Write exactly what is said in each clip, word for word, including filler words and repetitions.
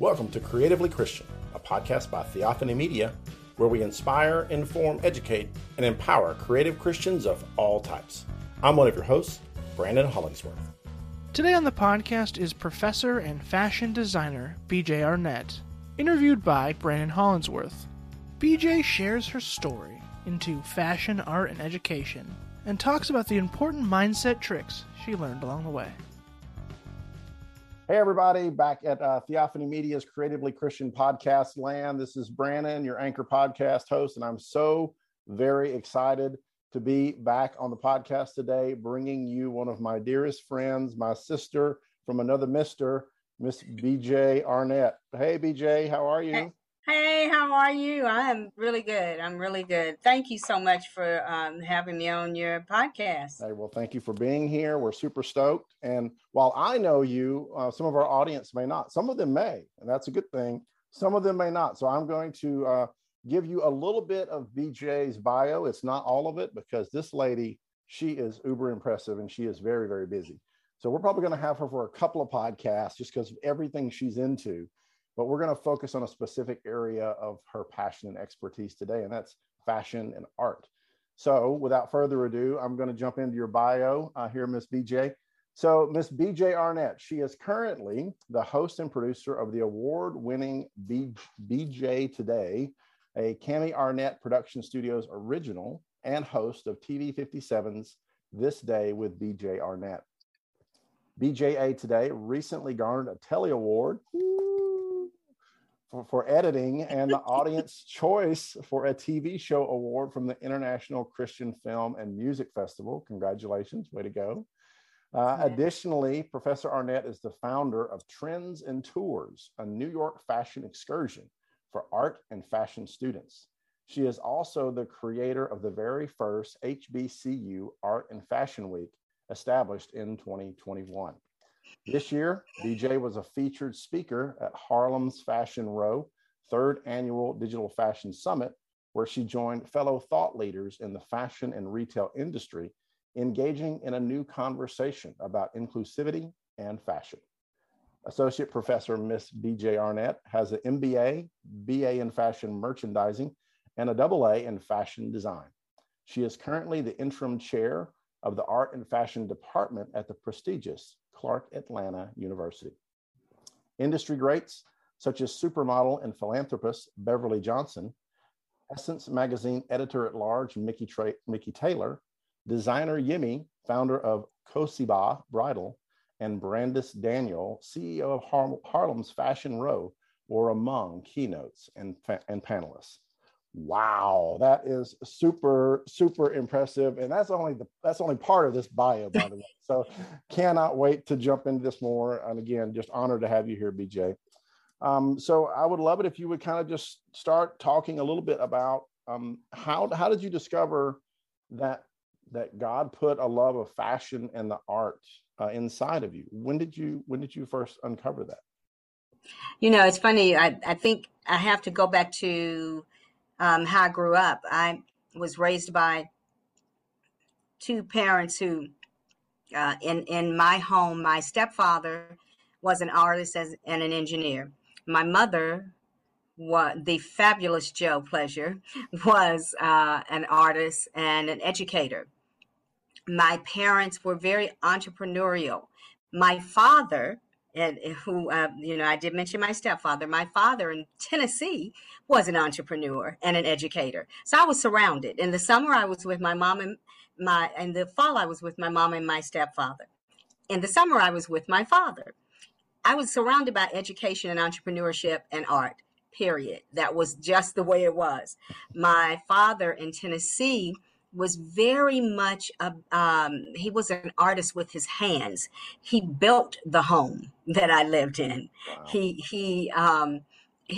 Welcome to Creatively Christian, a podcast by Theophany Media, where we inspire, inform, educate, and empower creative Christians of all types. I'm one of your hosts, Brandon Hollingsworth. Today on the podcast is professor and fashion designer B J Arnett, interviewed by Brandon Hollingsworth. B J shares her story into fashion, art, and education, and talks about the important mindset tricks she learned along the way. Hey, everybody, back at uh, Theophany Media's Creatively Christian Podcast Land. This is Brandon, your anchor podcast host, and I'm so very excited to be back on the podcast today, bringing you one of my dearest friends, my sister from another mister, Miss B J Arnett. Hey, B J, how are you? Hey, how are you? I am really good. I'm really good. Thank you so much for um, having me on your podcast. Hey, well, thank you for being here. We're super stoked. And while I know you, uh, some of our audience may not. Some of them may, and that's a good thing. Some of them may not. So I'm going to uh, give you a little bit of B J's bio. It's not all of it, because this lady, she is uber impressive and she is very, very busy. So we're probably going to have her for a couple of podcasts just because of everything she's into. But we're going to focus on a specific area of her passion and expertise today, and that's fashion and art. So without further ado, I'm going to jump into your bio uh, here, Miss B J. So Miss B J Arnett, she is currently the host and producer of the award-winning B J A Today, a Cammy Arnett Production Studios original, and host of T V fifty-seven's This Day with B J Arnett. B J A Today recently garnered a Telly Award For, for editing and the audience choice for a T V show award from the International Christian Film and Music Festival. Congratulations, way to go. Uh, yeah. Additionally, Professor Arnett is the founder of Trends and Tours, a New York fashion excursion for art and fashion students. She is also the creator of the very first H B C U Art and Fashion Week, established in twenty twenty-one. This year, B J was a featured speaker at Harlem's Fashion Row, third annual Digital Fashion Summit, where she joined fellow thought leaders in the fashion and retail industry, engaging in a new conversation about inclusivity and fashion. Associate Professor Miss B J Arnett has an M B A, B A in Fashion Merchandising, and a double A in Fashion Design. She is currently the interim chair of the Art and Fashion Department at the prestigious Clark Atlanta University. Industry greats such as supermodel and philanthropist Beverly Johnson, Essence Magazine editor-at-large Mickey, Tra- Mickey Taylor, designer Yemi, founder of Kosiba Bridal, and Brandis Daniel, C E O of Har- Harlem's Fashion Row, were among keynotes and, fa- and panelists. Wow, that is super, super impressive. And that's only the that's only part of this bio, by the way. So cannot wait to jump into this more. And again, just honored to have you here, B J. Um, so I would love it if you would kind of just start talking a little bit about um, how how did you discover that that God put a love of fashion and the art uh, inside of you? When did you when did you first uncover that? You know, it's funny. I, I think I have to go back to Um, how I grew up. I was raised by two parents who, uh, in, in my home, my stepfather was an artist as, and an engineer. My mother, was, the fabulous Joe Pleasure, was uh, an artist and an educator. My parents were very entrepreneurial. My father, and who, uh, you know, I did mention my stepfather. My father in Tennessee was an entrepreneur and an educator. So I was surrounded. In the summer, I was with my mom and my, in the fall, I was with my mom and my stepfather. In the summer, I was with my father. I was surrounded by education and entrepreneurship and art, period. That was just the way it was. My father in Tennessee was very much, a, um, he was an artist with his hands. He built the home that I lived in. Wow. He he um,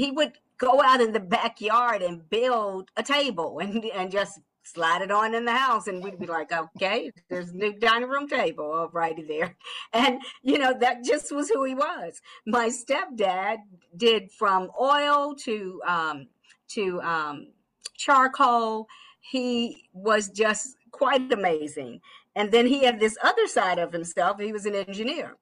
he would go out in the backyard and build a table and, and just slide it on in the house. And we'd be like, okay, there's a new dining room table, all righty there. And, you know, that just was who he was. My stepdad did from oil to, um, to um, charcoal. He was just quite amazing. And then he had this other side of himself. He was an engineer.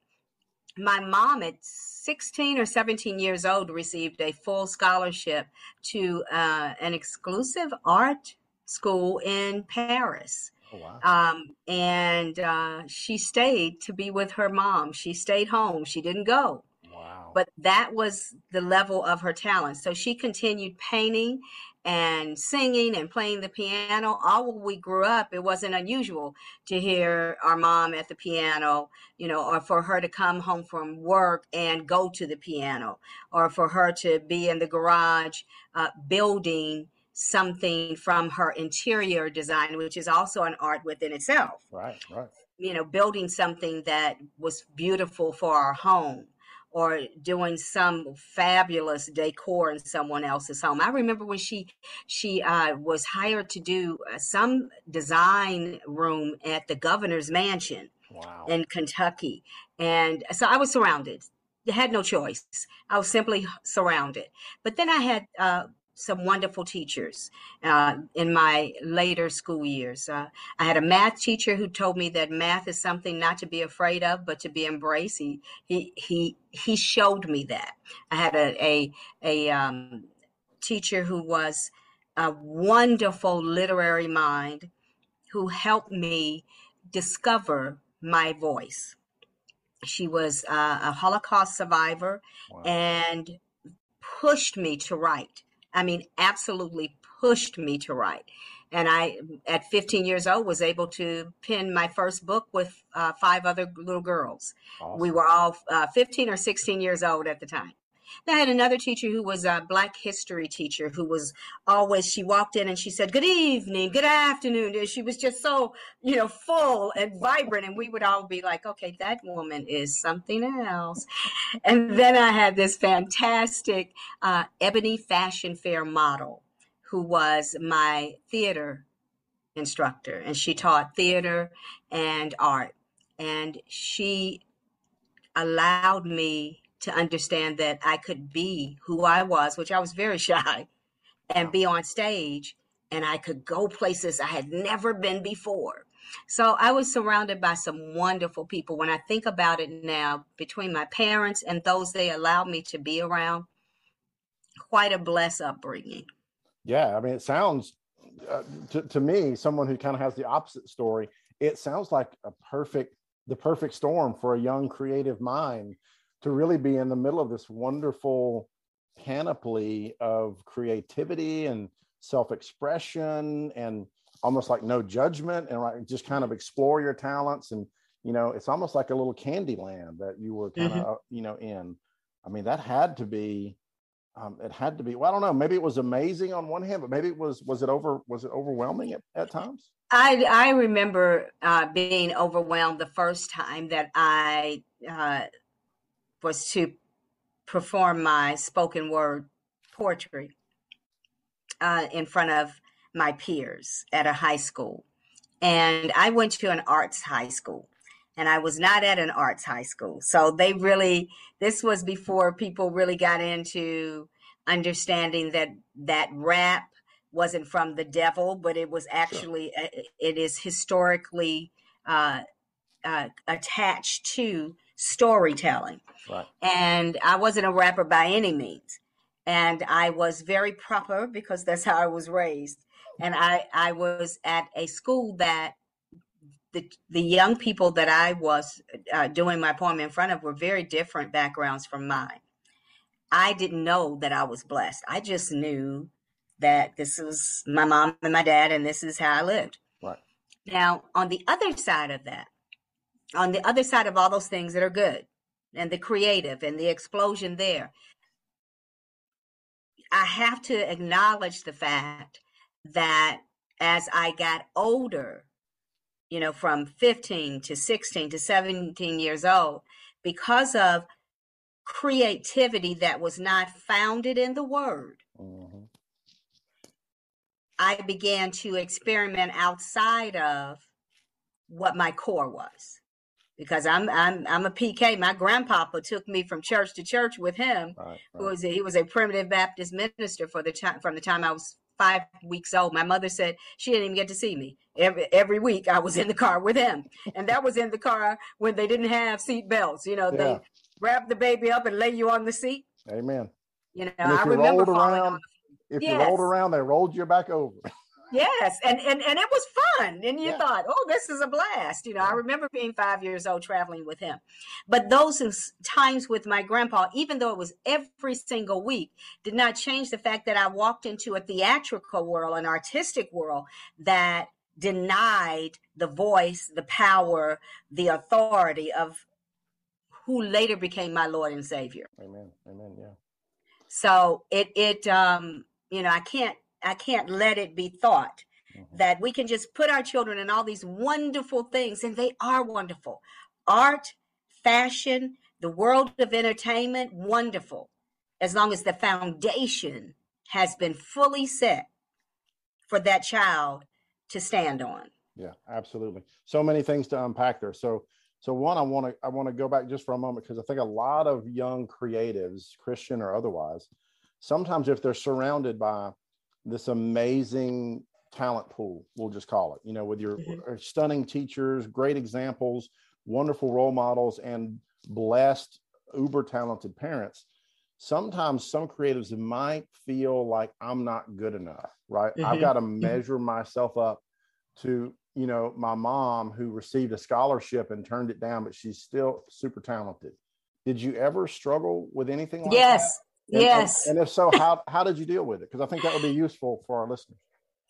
My mom at sixteen or seventeen years old, received a full scholarship to uh, an exclusive art school in Paris. Oh, wow. Um, and uh, she stayed to be with her mom. She stayed home. She didn't go. Wow. But that was the level of her talent. So she continued painting and singing and playing the piano. All when we grew up, it wasn't unusual to hear our mom at the piano, you know, or for her to come home from work and go to the piano, or for her to be in the garage uh, building something from her interior design, which is also an art within itself. Right, right. You know, building something that was beautiful for our home, or doing some fabulous decor in someone else's home. I remember when she she uh, was hired to do some design room at the governor's mansion wow. in Kentucky. And so I was surrounded. I had no choice. I was simply surrounded. But then I had uh, some wonderful teachers uh, in my later school years. Uh, I had a math teacher who told me that math is something not to be afraid of, but to be embraced. He he he, he showed me that. I had a a, a um, teacher who was a wonderful literary mind, who helped me discover my voice. She was uh, a Holocaust survivor wow. and pushed me to write. I mean, absolutely pushed me to write. And I, at fifteen years old, was able to pen my first book with uh, five other little girls. Awesome. We were all uh, fifteen or sixteen years old at the time. Then I had another teacher who was a Black history teacher who was always, she walked in and she said, good evening, good afternoon. And she was just so, you know, full and vibrant. And we would all be like, okay, that woman is something else. And then I had this fantastic uh, Ebony Fashion Fair model who was my theater instructor. And she taught theater and art. And she allowed me to understand that I could be who I was, which I was very shy, and wow. be on stage, and I could go places I had never been before. So I was surrounded by some wonderful people. When I think about it now, between my parents and those they allowed me to be around, quite a blessed upbringing. Yeah, I mean, it sounds, uh, to, to me, someone who kind of has the opposite story, it sounds like a perfect, the perfect storm for a young creative mind to really be in the middle of this wonderful panoply of creativity and self-expression and almost like no judgment, and right, just kind of explore your talents. And, you know, it's almost like a little candy land that you were kind of, mm-hmm. you know, in. I mean, that had to be, um, it had to be, well, I don't know, maybe it was amazing on one hand, but maybe it was, was it over, was it overwhelming at, at times? I, I remember uh, being overwhelmed the first time that I, uh, was to perform my spoken word poetry uh, in front of my peers at a high school. And I went to an arts high school, and I was not at an arts high school. So they really, this was before people really got into understanding that that rap wasn't from the devil, but it was actually, sure. it is historically uh, uh, attached to storytelling. Right. And I wasn't a rapper by any means. And I was very proper because that's how I was raised. And I, I was at a school that the the young people that I was uh, doing my poem in front of were very different backgrounds from mine. I didn't know that I was blessed. I just knew that this was my mom and my dad, and this is how I lived. Right. Now, on the other side of that, on the other side of all those things that are good and the creative and the explosion there, I have to acknowledge the fact that as I got older, you know, from fifteen to sixteen to seventeen years old, because of creativity that was not founded in the word, mm-hmm. I began to experiment outside of what my core was. Because I'm I'm I'm a P K. My grandpapa took me from church to church with him. Right, right. Who was a, he was a Primitive Baptist minister for the time from the time I was five weeks old. My mother said she didn't even get to see me. Every every week I was in the car with him, and that was in the car when they didn't have seat belts. You know, yeah. they wrap the baby up and lay you on the seat. Amen. You know, I remember falling on the floor. If you rolled around, they rolled you back over. Yes. And, and, and it was fun. And you yeah. thought, oh, this is a blast. You know, yeah. I remember being five years old traveling with him. But those times with my grandpa, even though it was every single week, did not change the fact that I walked into a theatrical world, an artistic world that denied the voice, the power, the authority of who later became my Lord and Savior. Amen. Amen. Yeah. So it, it, um, you know, I can't, I can't let it be thought mm-hmm. that we can just put our children in all these wonderful things, and they are wonderful. Art, fashion, the world of entertainment, wonderful, as long as the foundation has been fully set for that child to stand on. Yeah, absolutely. So many things to unpack there. So, so one, I want to, I want to go back just for a moment, because I think a lot of young creatives, Christian or otherwise, sometimes if they're surrounded by this amazing talent pool, we'll just call it, you know, with your mm-hmm. stunning teachers, great examples, wonderful role models, and blessed, uber talented parents. Sometimes some creatives might feel like I'm not good enough, right? Mm-hmm. I've got to measure mm-hmm. myself up to, you know, my mom who received a scholarship and turned it down, but she's still super talented. Did you ever struggle with anything like yes. that? Yes. And, yes. And, and if so, how, how did you deal with it? Because I think that would be useful for our listeners.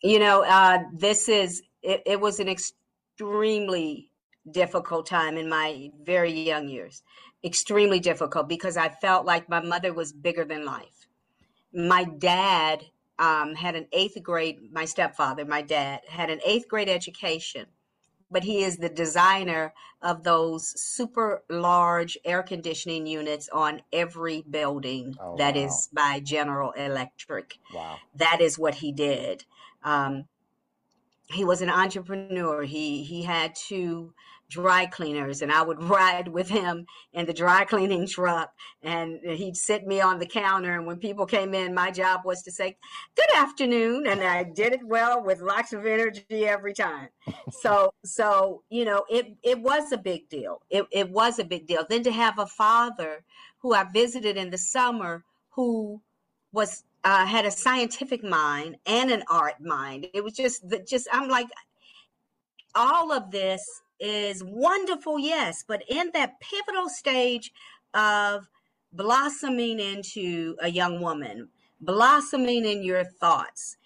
You know, uh, this is, it, it was an extremely difficult time in my very young years. Extremely difficult, because I felt like my mother was bigger than life. My dad um, had an eighth grade, my stepfather, my dad, had an eighth grade education, but he is the designer of those super large air conditioning units on every building oh, that wow. is by General Electric. Wow. That is what he did. Um, he was an entrepreneur. He he had two dry cleaners, and I would ride with him in the dry cleaning truck, and he'd sit me on the counter. And when people came in, my job was to say, "Good afternoon." And I did it well with lots of energy every time. So, so, you know, it, it was a big deal. It, it was a big deal. Then to have a father who I visited in the summer, who was, uh, had a scientific mind and an art mind. It was just, the, just, I'm like, all of this is wonderful, yes, but in that pivotal stage of blossoming into a young woman, blossoming in your thoughts,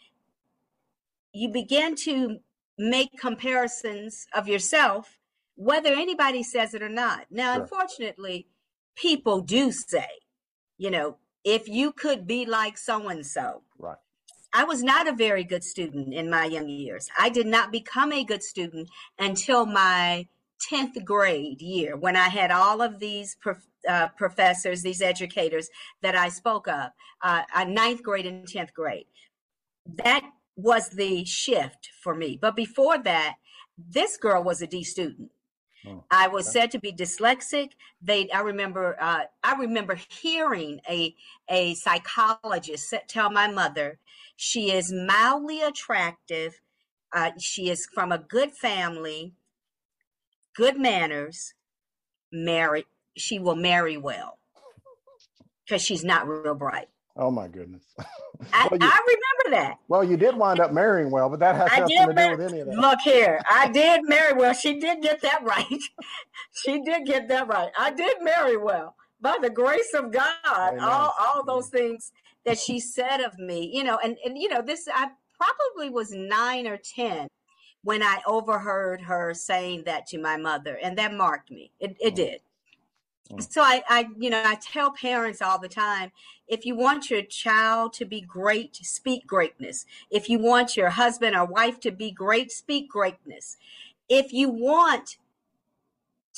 you begin to make comparisons of yourself, whether anybody says it or not. Now, sure. Unfortunately, people do say, you know, if you could be like so-and-so. Right. I was not a very good student in my young years. I did not become a good student until my tenth grade year, when I had all of these prof- uh, professors, these educators that I spoke of, uh, ninth grade and tenth grade. That was the shift for me. But before that, this girl was a D student. Oh, I was okay. said to be dyslexic. They, I remember, uh, I remember hearing a a psychologist tell my mother, she is mildly attractive. Uh, she is from a good family, good manners, married. She will marry well because she's not real bright. Oh, my goodness. I, well, you, I remember that. Well, you did wind up marrying well, but that has I nothing to mar- do with any of that. Look here. I did marry well. She did get that right. She did get that right. I did marry well. By the grace of God, Amen. all all Amen. those things that she said of me, you know, and, and, you know, this, I probably was nine or ten when I overheard her saying that to my mother, and that marked me. It, it did. Mm. So I, I, you know, I tell parents all the time, if you want your child to be great, speak greatness. If you want your husband or wife to be great, speak greatness. If you want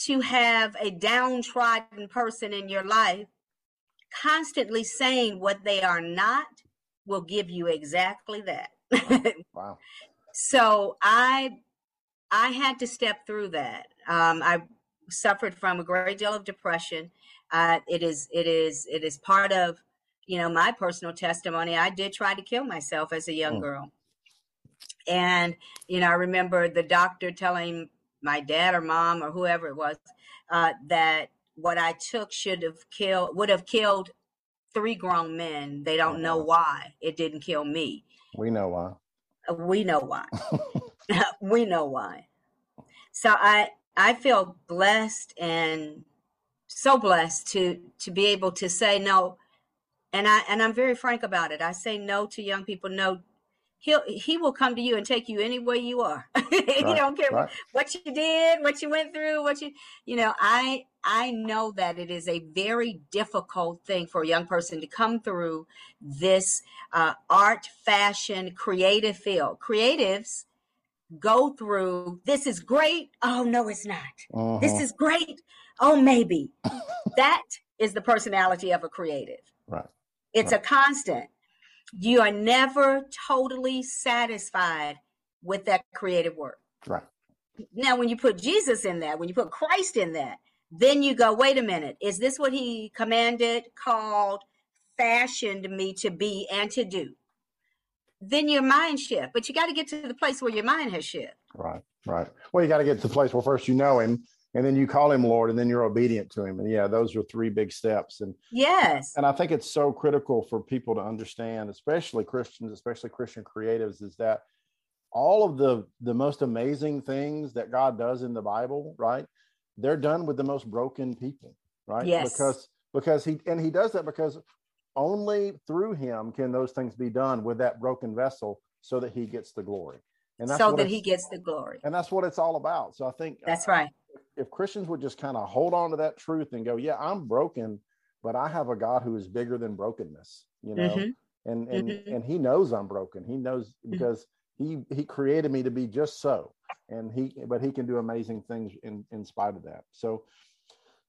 to have a downtrodden person in your life, constantly saying what they are not will give you exactly that. Wow. Wow. So I, I had to step through that. Um, I suffered from a great deal of depression. Uh, it is, it is, it is part of, you know, my personal testimony. I did try to kill myself as a young mm. girl. And, you know, I remember the doctor telling my dad or mom or whoever it was, uh, that what I took should have killed, would have killed three grown men. They don't know why it didn't kill me. We know why. We know why. We know why. So I, I feel blessed and so blessed to, to be able to say no. And I, and I'm very frank about it. I say no to young people. No, he'll, he will come to you and take you anywhere you are. He right, don't care right. what you did, what you went through, what you, you know, I, I know that it is a very difficult thing for a young person to come through this uh, art, fashion, creative field. Creatives go through, this is great. Oh, no, it's not. Uh-huh. This is great. Oh, maybe. That is the personality of a creative. Right. It's right. a constant. You are never totally satisfied with that creative work. Right. Now, when you put Jesus in that, when you put Christ in that, then you go, wait a minute, is this what he commanded, called, fashioned me to be and to do? Then your mind shift, but you got to get to the place where your mind has shift. Right, right. Well, you got to get to the place where first you know him, and then you call him Lord, and then you're obedient to him. And yeah, those are three big steps. And yes. And I think it's so critical for people to understand, especially Christians, especially Christian creatives, is that all of the, the most amazing things that God does in the Bible, right? They're done with the most broken people, right? Yes. Because, because he, and he does that because only through him can those things be done with that broken vessel, so that he gets the glory. And that's so that he gets the glory. And that's what it's all about. So I think that's right. If Christians would just kind of hold on to that truth and go, yeah, I'm broken, but I have a God who is bigger than brokenness, you know, mm-hmm. and, and, mm-hmm. and he knows I'm broken. He knows because mm-hmm. he, he created me to be just so. And he, but he can do amazing things in, in spite of that. So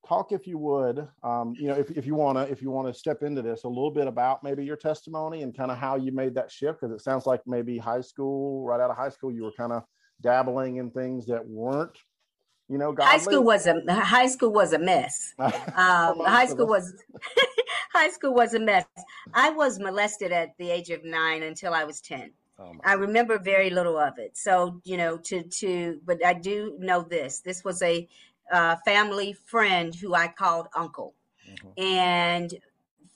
talk, if you would, um, you know, if, if you want to, if you want to step into this a little bit about maybe your testimony and kind of how you made that shift. Cause it sounds like maybe high school, right out of high school, you were kind of dabbling in things that weren't, you know, godly. High school was a, high school was a mess. Um, high school was, high school was a mess. I was molested at the age of nine until I was ten. Oh I remember very little of it. So, you know, to, to, but I do know this, this was a uh, family friend who I called uncle. Mm-hmm. And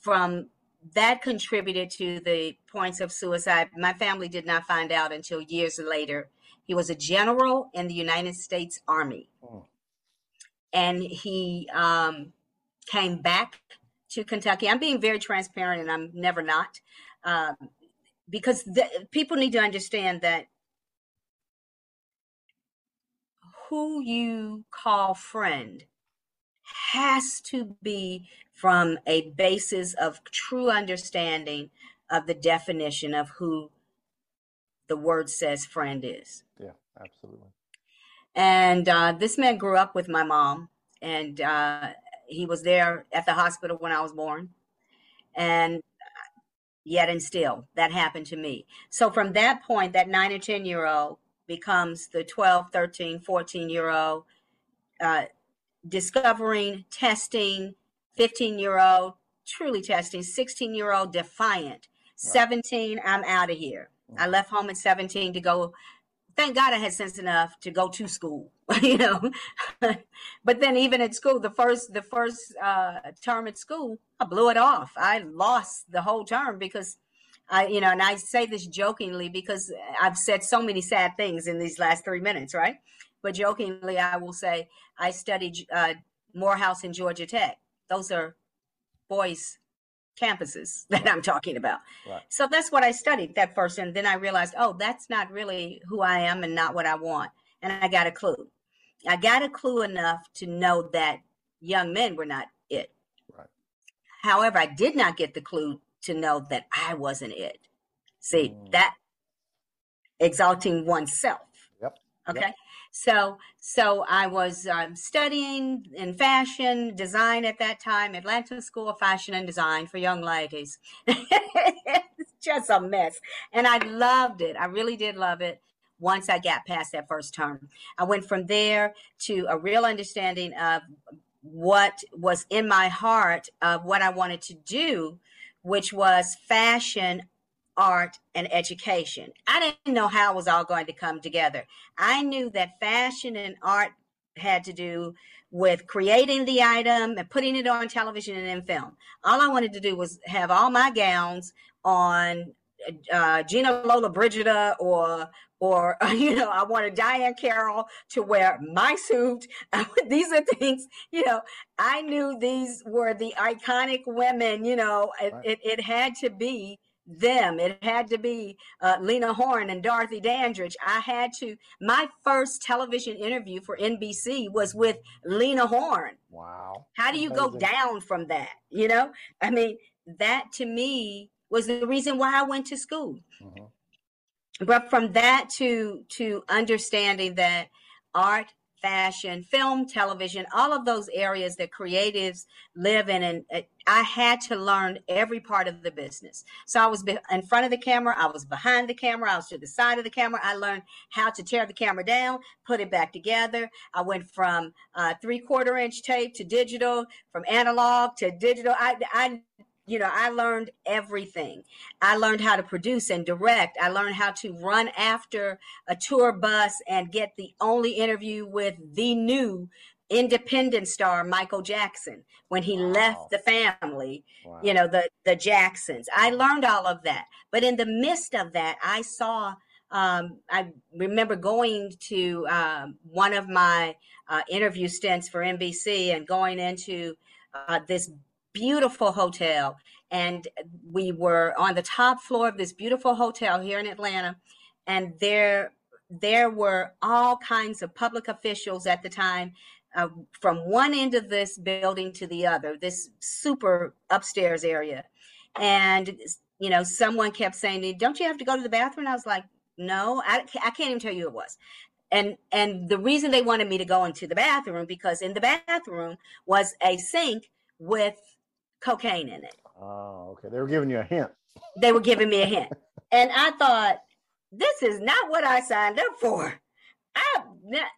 from that contributed to the points of suicide. My family did not find out until years later. He was a general in the United States Army. Oh. And he um, came back to Kentucky. I'm being very transparent and I'm never not. Um, Because the, people need to understand that who you call friend has to be from a basis of true understanding of the definition of who the word says friend is. Yeah, absolutely. And uh, this man grew up with my mom, and uh, he was there at the hospital when I was born. And yet and still, that happened to me. So from that point, that nine or ten-year-old becomes the twelve, thirteen, fourteen-year-old, uh, discovering, testing, fifteen-year-old, truly testing, sixteen-year-old, defiant, wow. seventeen, I'm out of here. Wow. I left home at seventeen to go. Thank God I had sense enough to go to school, you know. But then even at school, the first the first uh, term at school, I blew it off. I lost the whole term because, I, you know, and I say this jokingly because I've said so many sad things in these last three minutes, right? But jokingly, I will say I studied uh, Morehouse and Georgia Tech. Those are boys' campuses that I'm talking about. Right. So that's what I studied that first. And then I realized, oh, that's not really who I am and not what I want. And I got a clue. I got a clue enough to know that young men were not it. Right. However, I did not get the clue to know that I wasn't it. See, mm. that exalting oneself. Yep. Okay. Yep. So, so I was um, studying in fashion design at that time, Atlanta School of Fashion and Design for young ladies. It's just a mess. And I loved it. I really did love it. Once I got past that first term, I went from there to a real understanding of what was in my heart of what I wanted to do, which was fashion, art, and education. I didn't know how it was all going to come together. I knew that fashion and art had to do with creating the item and putting it on television and in film. All I wanted to do was have all my gowns on uh, Gina Lollobrigida or, or uh, you know, I wanted Diane Carroll to wear my suit. These are things, you know, I knew these were the iconic women, you know, it, right. it, it had to be them. It had to be uh, Lena Horne and Dorothy Dandridge. I had to, my first television interview for N B C was with Lena Horne. Wow. How do you Amazing. go down from that? You know, I mean, that to me was the reason why I went to school. Uh-huh. But from that to, to understanding that art, fashion, film, television, all of those areas that creatives live in, and uh, I had to learn every part of the business. So I was be- in front of the camera, I was behind the camera, I was to the side of the camera. I learned how to tear the camera down, put it back together. I went from uh, three-quarter inch tape to digital, from analog to digital. I, I You know, I learned everything. I learned how to produce and direct. I learned how to run after a tour bus and get the only interview with the new independent star, Michael Jackson, when he wow. left the family, wow. you know, the, the Jacksons. I learned all of that. But in the midst of that, I saw, um, I remember going to um, one of my uh, interview stints for N B C and going into uh, this beautiful hotel, and we were on the top floor of this beautiful hotel here in Atlanta, and there there were all kinds of public officials at the time, uh, from one end of this building to the other, this super upstairs area. And you know, someone kept saying to me, don't you have to go to the bathroom? I was like, no, I, I can't even tell you who it was. And and the reason they wanted me to go into the bathroom, because in the bathroom was a sink with cocaine in it. Oh, okay. They were giving you a hint. They were giving me a hint. And I thought, this is not what I signed up for. I,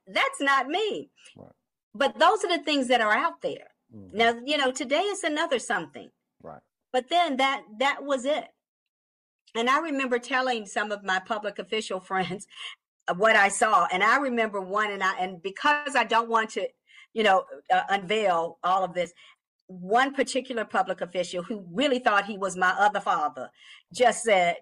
that's not me. Right. But those are the things that are out there. Mm-hmm. Now, you know, today it's another something. Right. But then that that was it. And I remember telling some of my public official friends what I saw. And I remember one, and I and because I don't want to, you know, uh, unveil all of this, one particular public official who really thought he was my other father just said,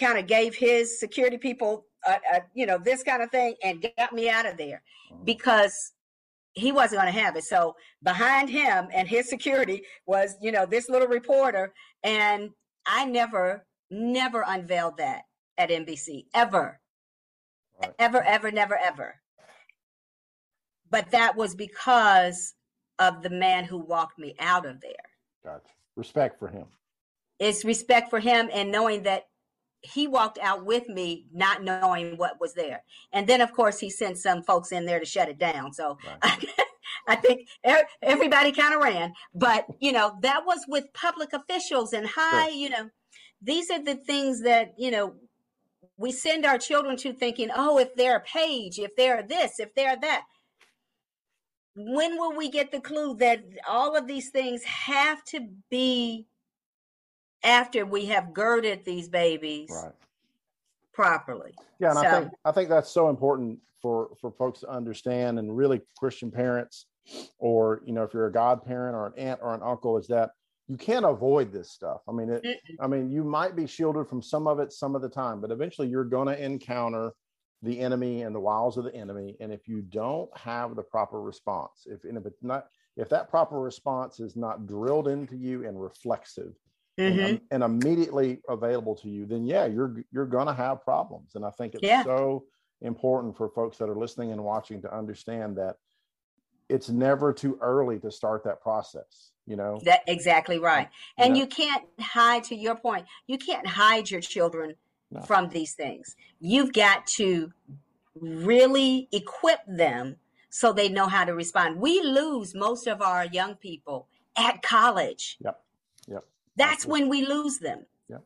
kind of gave his security people, uh, uh, you know, this kind of thing, and got me out of there because he wasn't going to have it. So behind him and his security was, you know, this little reporter. And I never, never unveiled that at N B C, ever, right. ever, ever, never, ever. But that was because of the man who walked me out of there. Gotcha. Respect for him. It's respect for him, and knowing that he walked out with me, not knowing what was there. And then, of course, he sent some folks in there to shut it down. So right. I, I think everybody kind of ran. But, you know, that was with public officials and high, sure. you know, these are the things that, you know, we send our children to thinking, oh, if they're a page, if they're this, if they're that. When will we get the clue that all of these things have to be after we have girded these babies right. properly? Yeah, and so. I think I think that's so important for, for folks to understand, and really Christian parents, or you know, if you're a godparent or an aunt or an uncle, is that you can't avoid this stuff. I mean, it, mm-hmm. I mean, you might be shielded from some of it some of the time, but eventually you're going to encounter the enemy and the wiles of the enemy. And if you don't have the proper response, if, and if it's not, if that proper response is not drilled into you and reflexive mm-hmm. and, and immediately available to you, then yeah, you're, you're going to have problems. And I think it's yeah. so important for folks that are listening and watching to understand that it's never too early to start that process, you know? That, exactly right. And you, know? you can't hide, to your point, you can't hide your children No. from these things. You've got to really equip them so they know how to respond. We lose most of our young people at college. Yep. Yep. That's Absolutely. when we lose them. Yep.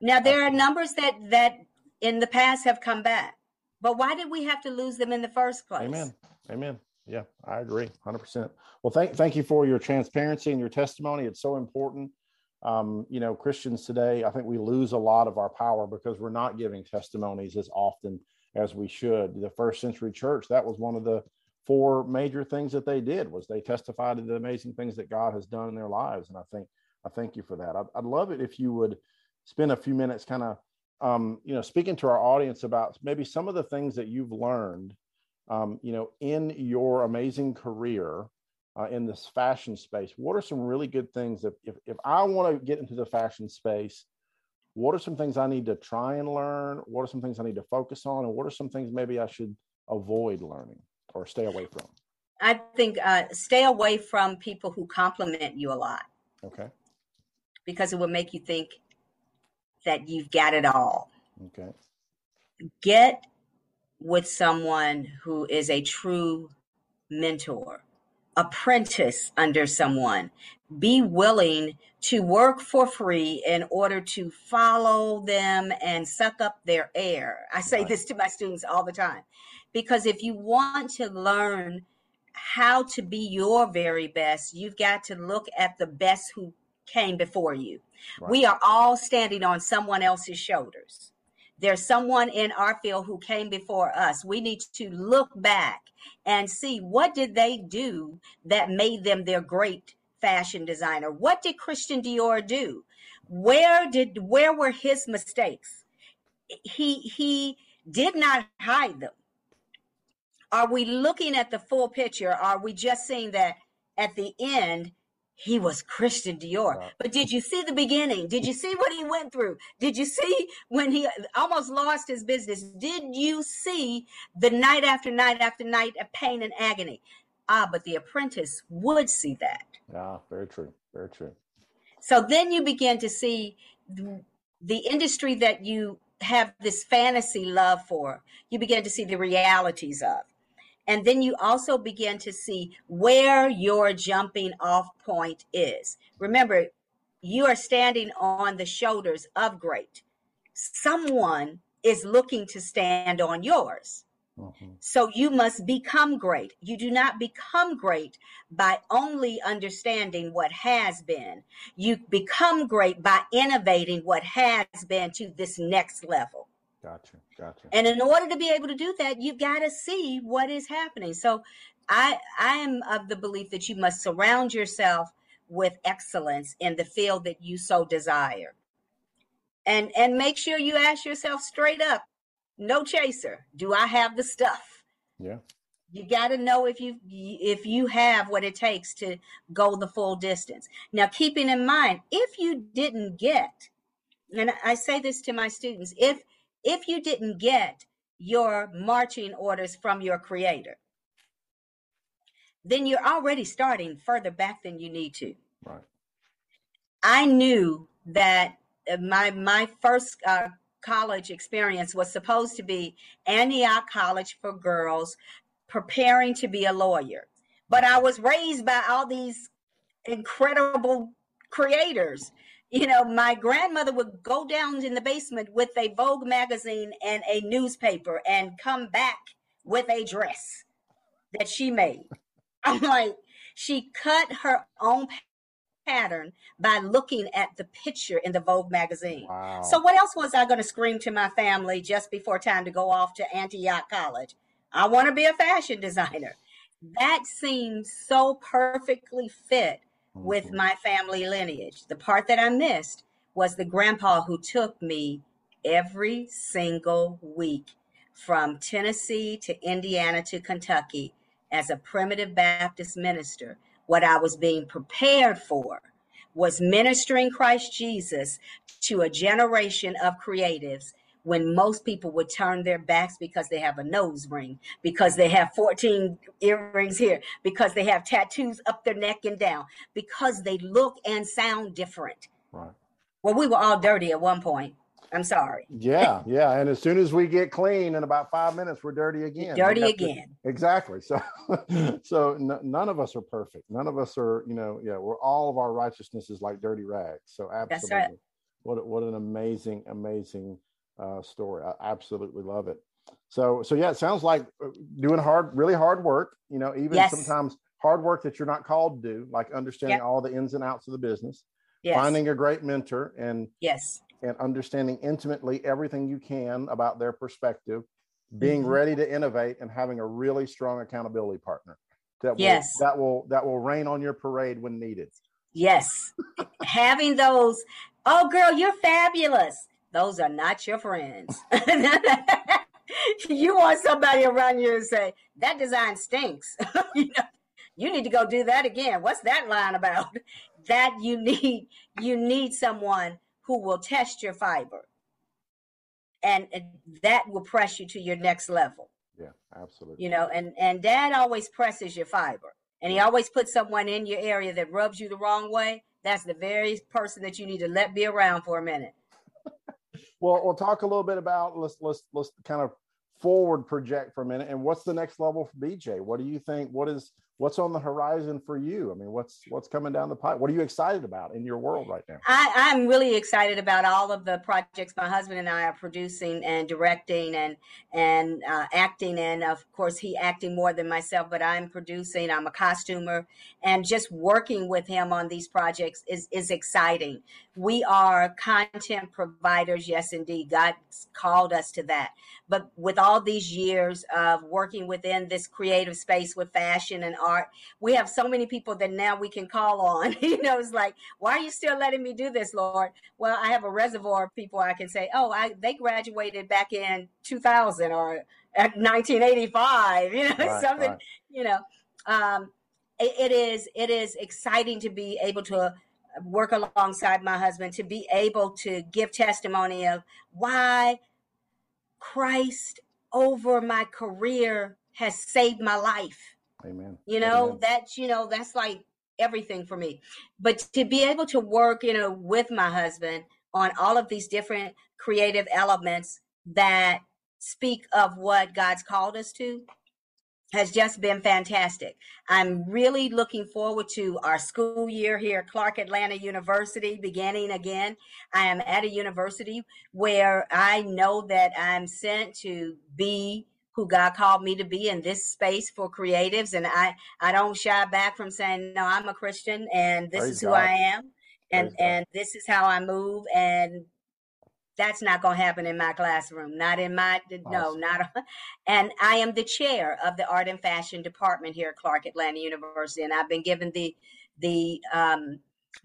Now there Absolutely. are numbers that, that in the past have come back, but why did we have to lose them in the first place? Amen. Amen. Yeah, I agree one hundred percent. Well, thank, thank you for your transparency and your testimony. It's so important. Um, you know, Christians today, I think we lose a lot of our power because we're not giving testimonies as often as we should. The first century church, that was one of the four major things that they did was they testified to the amazing things that God has done in their lives. And I think, I thank you for that. I'd, I'd love it if you would spend a few minutes kind of, um, you know, speaking to our audience about maybe some of the things that you've learned, um, you know, in your amazing career uh, in this fashion space. What are some really good things that if, if I want to get into the fashion space, what are some things I need to try and learn? What are some things I need to focus on? And what are some things maybe I should avoid learning or stay away from? I think uh, stay away from people who compliment you a lot. Okay. Because it will make you think that you've got it all. Okay. Get with someone who is a true mentor, apprentice under someone. Be willing to work for free in order to follow them and suck up their air. I say right. this to my students all the time, because if you want to learn how to be your very best, you've got to look at the best who came before you. Right. We are all standing on someone else's shoulders. There's someone in our field who came before us. We need to look back and see, what did they do that made them their great fashion designer? What did Christian Dior do? Where did where were his mistakes? He he did not hide them. Are we looking at the full picture? Are we just seeing that at the end, he was Christian Dior? Wow. But did you see the beginning? Did you see what he went through? Did you see when he almost lost his business? Did you see the night after night after night of pain and agony? Ah, but the apprentice would see that. Yeah, very true. Very true. So then you begin to see the industry that you have this fantasy love for. You begin to see the realities of. And then you also begin to see where your jumping off point is. Remember, you are standing on the shoulders of great. Someone is looking to stand on yours. Mm-hmm. So you must become great. You do not become great by only understanding what has been. You become great by innovating what has been to this next level. Gotcha, gotcha. And in order to be able to do that, you've got to see what is happening. So I I am of the belief that you must surround yourself with excellence in the field that you so desire. And and make sure you ask yourself straight up, no chaser, do I have the stuff? Yeah. You got to know if you if you have what it takes to go the full distance. Now, keeping in mind, if you didn't get, and I say this to my students, if If you didn't get your marching orders from your creator, then you're already starting further back than you need to. Right. I knew that my my first uh, college experience was supposed to be Antioch College for girls preparing to be a lawyer. But I was raised by all these incredible creators. You know, my grandmother would go down in the basement with a Vogue magazine and a newspaper and come back with a dress that she made. I'm like, she cut her own pattern by looking at the picture in the Vogue magazine. Wow. So what else was I going to scream to my family just before time to go off to Antioch College? I want to be a fashion designer. That seemed so perfectly fit with my family lineage. The part that I missed was the grandpa who took me every single week from Tennessee to Indiana to Kentucky as a Primitive Baptist minister. What I was being prepared for was ministering Christ Jesus to a generation of creatives when most people would turn their backs because they have a nose ring, because they have fourteen earrings here, because they have tattoos up their neck and down, because they look and sound different. Right. Well, we were all dirty at one point. I'm sorry. Yeah, yeah. And as soon as we get clean in about five minutes, we're dirty again. Dirty again. To, exactly. So so n- none of us are perfect. None of us are, you know, yeah, we're all of our righteousness is like dirty rags. So absolutely. That's right. What, what an amazing, amazing Uh, story. I absolutely love it. So, so yeah, it sounds like doing hard, really hard work, you know, even yes. sometimes hard work that you're not called to do, like understanding yep. all the ins and outs of the business, yes. finding a great mentor and, yes. and understanding intimately everything you can about their perspective, being mm-hmm. ready to innovate, and having a really strong accountability partner that yes. will, that will that will rain on your parade when needed. Yes. Having those, oh girl, you're fabulous. Those are not your friends. You want somebody around you and say, that design stinks. You know, you need to go do that again. What's that line about? That you need, you need someone who will test your fiber. And that will press you to your next level. Yeah, absolutely. You know, and, and dad always presses your fiber. And he always puts someone in your area that rubs you the wrong way. That's the very person that you need to let be around for a minute. Well, we'll talk a little bit about, let's let's let's kind of forward project for a minute. And what's the next level for B J? What do you think? What is what's on the horizon for you? I mean, what's what's coming down the pipe? What are you excited about in your world right now? I, I'm really excited about all of the projects my husband and I are producing and directing and and uh, acting. And of course, he acting more than myself, but I'm producing. I'm a costumer, and just working with him on these projects is is exciting. We are content providers. Yes, indeed. God's called us to that. But with all these years of working within this creative space with fashion and art, we have so many people that now we can call on. You know, it's like, why are you still letting me do this, Lord? Well, I have a reservoir of people I can say, oh, I, they graduated back in two thousand or nineteen eighty-five, you know, right, something, right. You know, um, it, it is, it is exciting to be able to work alongside my husband, to be able to give testimony of why Christ over my career has saved my life. Amen. You know, Amen. That's, you know, that's like everything for me. But to be able to work, you know, with my husband on all of these different creative elements that speak of what God's called us to has just been fantastic. I'm really looking forward to our school year here at Clark Atlanta University beginning again. I am at a university where I know that I'm sent to be who God called me to be in this space for creatives. And I, I don't shy back from saying, no, I'm a Christian and this Praise is who God. I am. And, and this is how I move. And that's not going to happen in my classroom, not in my, awesome. no, not. And I am the chair of the art and fashion department here at Clark Atlanta University. And I've been given the, the, um,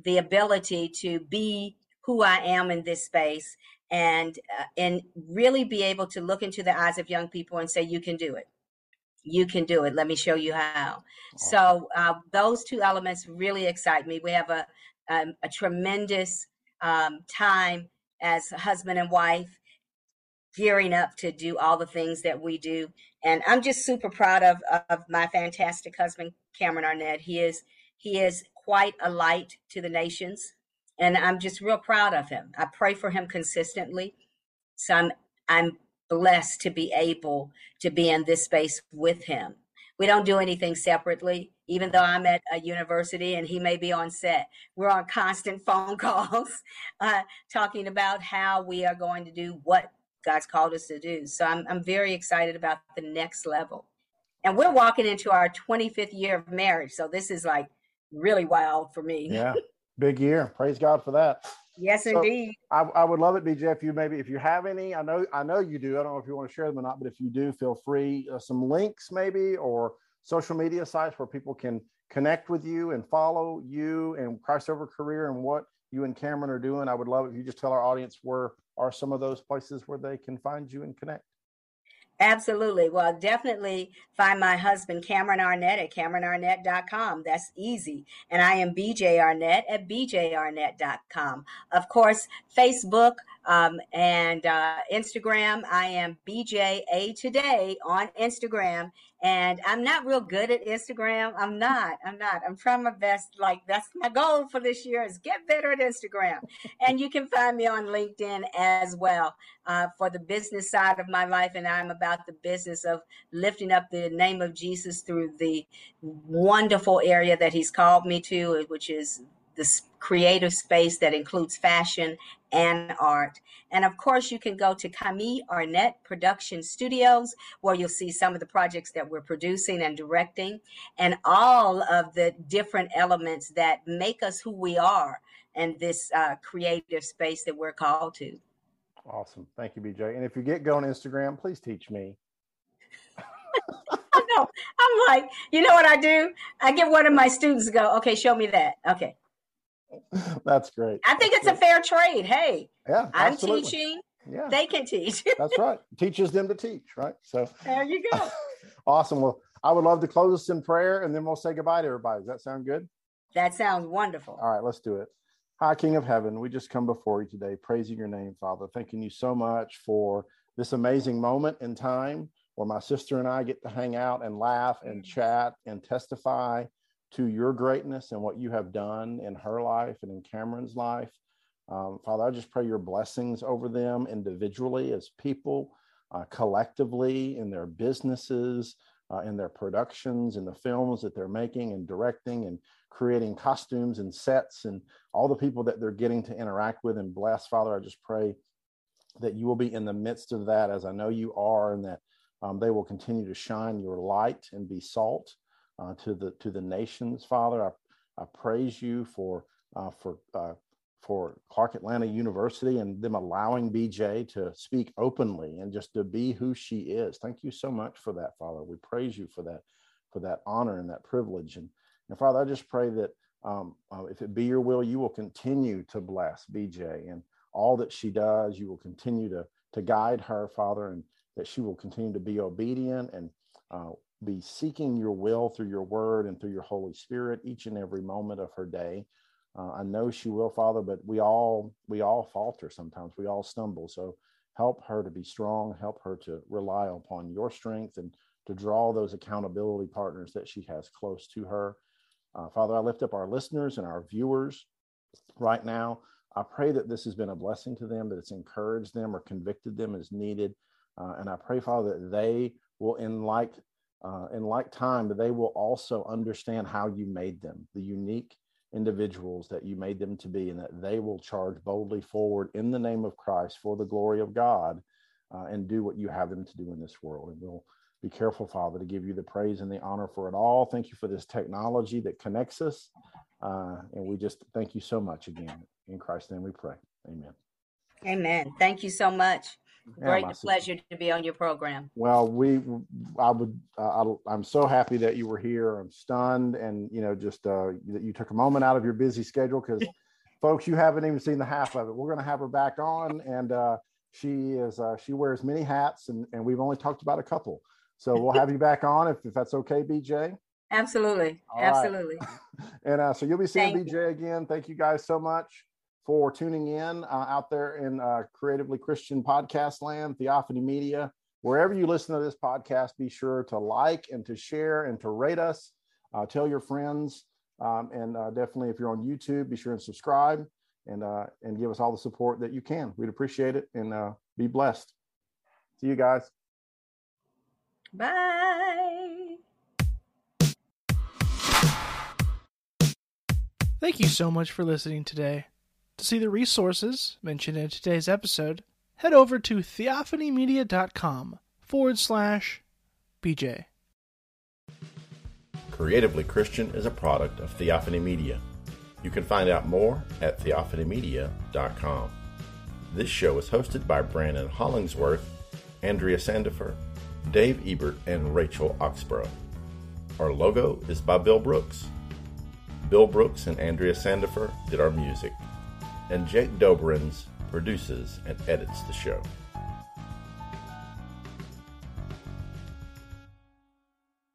the ability to be who I am in this space and, uh, and really be able to look into the eyes of young people and say, you can do it. You can do it. Let me show you how. Awesome. So uh, those two elements really excite me. We have a, a, a tremendous um, time as husband and wife, gearing up to do all the things that we do. And I'm just super proud of, of my fantastic husband, Cameron Arnett. He is, he is quite a light to the nations. And I'm just real proud of him. I pray for him consistently. So I'm, I'm blessed to be able to be in this space with him. We don't do anything separately, even though I'm at a university and he may be on set. We're on constant phone calls uh, talking about how we are going to do what God's called us to do. So I'm, I'm very excited about the next level. And we're walking into our twenty-fifth year of marriage. So this is like really wild for me. Yeah, big year. Praise God for that. Yes, so indeed. I, I would love it, B J, if you maybe, if you have any, I know, I know you do. I don't know if you want to share them or not, but if you do, feel free, uh, some links maybe, or social media sites where people can connect with you and follow you and crossover career and what you and Cameron are doing. I would love it if you just tell our audience where are some of those places where they can find you and connect. Absolutely. Well, definitely find my husband, Cameron Arnett, at cameron arnett dot com. That's easy. And I am B J Arnett at b j arnett dot com. Of course, Facebook um, and uh, Instagram. I am B J A Today on Instagram. And I'm not real good at Instagram. I'm not. I'm not. I'm trying my best. Like, that's my goal for this year is get better at Instagram. And you can find me on LinkedIn as well. Uh, for the business side of my life, and I'm about the business of lifting up the name of Jesus through the wonderful area that he's called me to, which is this creative space that includes fashion and art. And of course, you can go to Cammy Arnett Production Studios, where you'll see some of the projects that we're producing and directing, and all of the different elements that make us who we are in this uh, creative space that we're called to. Awesome. Thank you, B J. And if you get going on Instagram, please teach me I know. I'm like, you know what I do? I get one of my students to go, okay, show me that. Okay. That's great. I think That's it's great. a fair trade. Hey, yeah, I'm absolutely. teaching. Yeah. They can teach. That's right. Teaches them to teach, right? So there you go. Awesome. Well, I would love to close us in prayer, and then we'll say goodbye to everybody. Does that sound good? That sounds wonderful. All right, let's do it. High King of Heaven, we just come before you today, praising your name, Father, thanking you so much for this amazing moment in time where my sister and I get to hang out and laugh and chat and testify to your greatness and what you have done in her life and in Cameron's life. Um, Father, I just pray your blessings over them individually as people, uh, collectively in their businesses, uh, in their productions, in the films that they're making and directing and creating costumes and sets and all the people that they're getting to interact with and bless. Father, I just pray that you will be in the midst of that as I know you are, and that um, they will continue to shine your light and be salt uh, to the to the nations. Father, I, I praise you for uh, for uh, for Clark Atlanta University and them allowing B J to speak openly and just to be who she is. Thank you so much for that, Father. We praise you for that, for that honor and that privilege. And, and Father, I just pray that um, uh, if it be your will, you will continue to bless B J and all that she does. You will continue to, to guide her, Father, and that she will continue to be obedient and uh, be seeking your will through your word and through your Holy Spirit each and every moment of her day. Uh, I know she will, Father, but we all we all falter sometimes. We all stumble. So help her to be strong. Help her to rely upon your strength and to draw those accountability partners that she has close to her. Uh, Father, I lift up our listeners and our viewers right now. I pray that this has been a blessing to them, that it's encouraged them or convicted them as needed. Uh, and I pray, Father, that they will, in like, uh, in like time, that they will also understand how you made them, the unique individuals that you made them to be, and that they will charge boldly forward in the name of Christ for the glory of God uh, and do what you have them to do in this world. And we'll be careful, Father, to give you the praise and the honor for it all. Thank you for this technology that connects us. Uh, and we just thank you so much again. In Christ's name we pray. Amen. Amen. Thank you so much. Great yeah, pleasure sister. to be on your program. Well, we, I would, uh, I, I'm so happy that you were here. I'm stunned, and you know, just uh, that you took a moment out of your busy schedule, because, folks, you haven't even seen the half of it. We're going to have her back on, and uh, she is, uh, she wears many hats, and and we've only talked about a couple. So we'll have you back on if if that's okay, B J. Absolutely, All absolutely. Right. And uh, so you'll be seeing Thank B J you. again. Thank you guys so much for tuning in uh, out there in uh, Creatively Christian Podcast Land, Theophany Media. Wherever you listen to this podcast, be sure to like and to share and to rate us. Uh, tell your friends. Um, and uh, definitely, if you're on YouTube, be sure and subscribe and, uh, and give us all the support that you can. We'd appreciate it, and uh, be blessed. See you guys. Bye. Thank you so much for listening today. To see the resources mentioned in today's episode, head over to theophany media dot com forward slash B J. Creatively Christian is a product of Theophany Media. You can find out more at theophany media dot com. This show is hosted by Brandon Hollingsworth, Andrea Sandifer, Dave Ebert, and Rachel Oxborough. Our logo is by Bill Brooks. Bill Brooks and Andrea Sandifer did our music, and Jake Dobrins produces and edits the show.